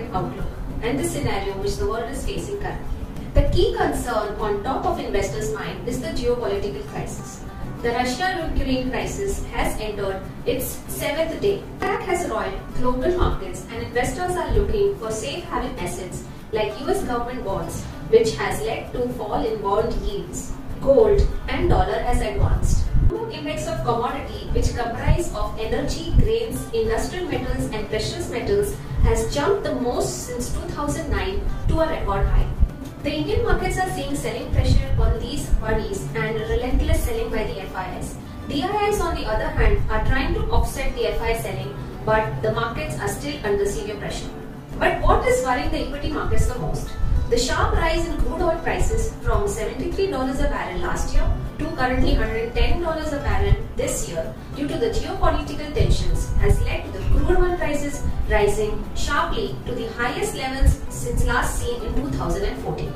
economic outlook and the scenario which the world is facing currently. The key concern on top of investors' mind is the geopolitical crisis. The Russia-Ukraine crisis has entered its 7th day. The attack has roiled global markets and investors are looking for safe haven assets like US government bonds, which has led to fall in bond yields. Gold and dollar has advanced. Crude index of commodity, which comprise of energy, grains, industrial metals and precious metals, has jumped the most since 2009 to a record high. The Indian markets are seeing selling pressure on these bodies and relentless selling by the FIS. DIs, on the other hand, are trying to offset the FIS selling, but the markets are still under severe pressure. But what is worrying the equity markets the most? The sharp rise in crude oil prices from $73 a barrel last year to currently $110 a barrel this year due to the geopolitical tensions has led to the crude oil prices rising sharply to the highest levels since last seen in 2014.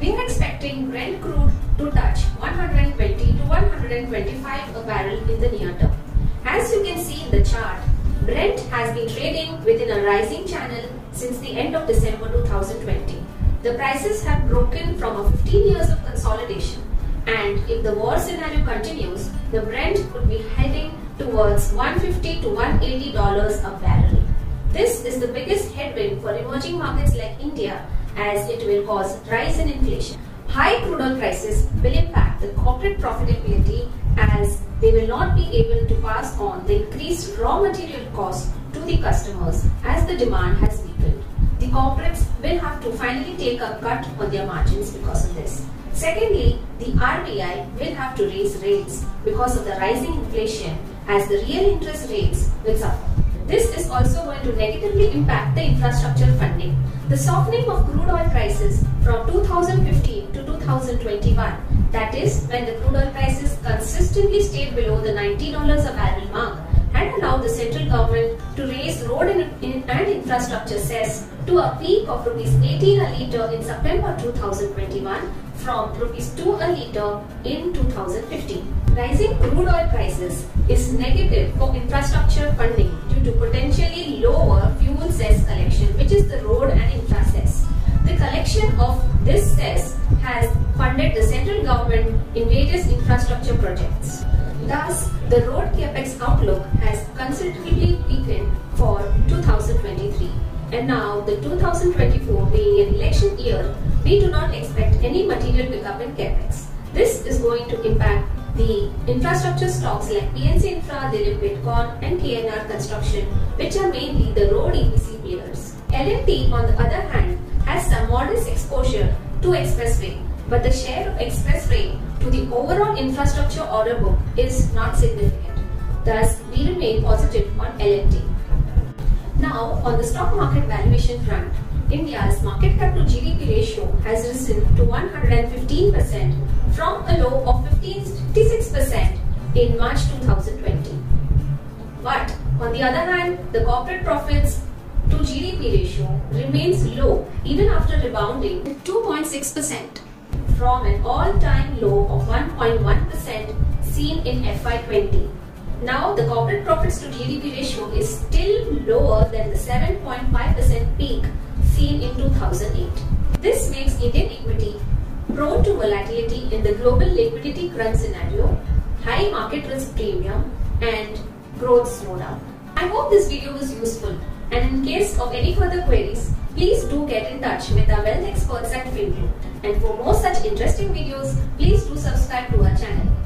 We are expecting Brent crude to touch 120 to 125 a barrel in the near term. As you can see in the chart, Brent has been trading within a rising channel since the end of December 2020. The prices have broken from a 15 years of consolidation, and if the war scenario continues, the Brent could be heading towards $150 to $180 a barrel. This is the biggest headwind for emerging markets like India, as it will cause rise in inflation. High crude oil prices will impact the corporate profitability as they will not be able to pass on the increased raw material costs to the customers as the demand has weakened. The corporates will have to finally take a cut on their margins because of this. Secondly, the RBI will have to raise rates because of the rising inflation as the real interest rates will suffer. This is also going to negatively impact the infrastructure funding. The softening of crude oil prices from 2015 to 2021, that is when the crude oil prices consistently stayed below the $90 a barrel mark, and allow the central government to raise road and infrastructure cess to a peak of Rs 18 a litre in September 2021 from Rs 2 a litre in 2015. Rising crude oil prices is negative for infrastructure funding due to potentially lower fuel cess collection, which is the road and infra cess. The collection of this cess has funded the central government in various infrastructure projects. Thus, the road capex outlook has considerably weakened for 2023, and now the 2024 being an election year, we do not expect any material pickup in capex. This is going to impact the infrastructure stocks like pnc infra, Dilip Bitcoin and knr Construction, which are mainly the road EPC players. Lmt, on the other hand, has some modest exposure to expressway, but the share of expressway to the overall infrastructure order book is not significant. Thus, we remain positive on LMT. Now, on the stock market valuation front, India's market cap to GDP ratio has risen to 115% from a low of 56% in March 2020. But, on the other hand, the corporate profits to GDP ratio remains low even after rebounding to 2.6%. from an all-time low of 1.1% seen in FY20. Now the corporate profits to GDP ratio is still lower than the 7.5% peak seen in 2008. This makes Indian equity prone to volatility in the global liquidity crunch scenario, high market risk premium and growth slowdown. I hope this video was useful, and in case of any further queries, please do get in touch with our wealth experts at Filtrum. And for more such interesting videos, please do subscribe to our channel.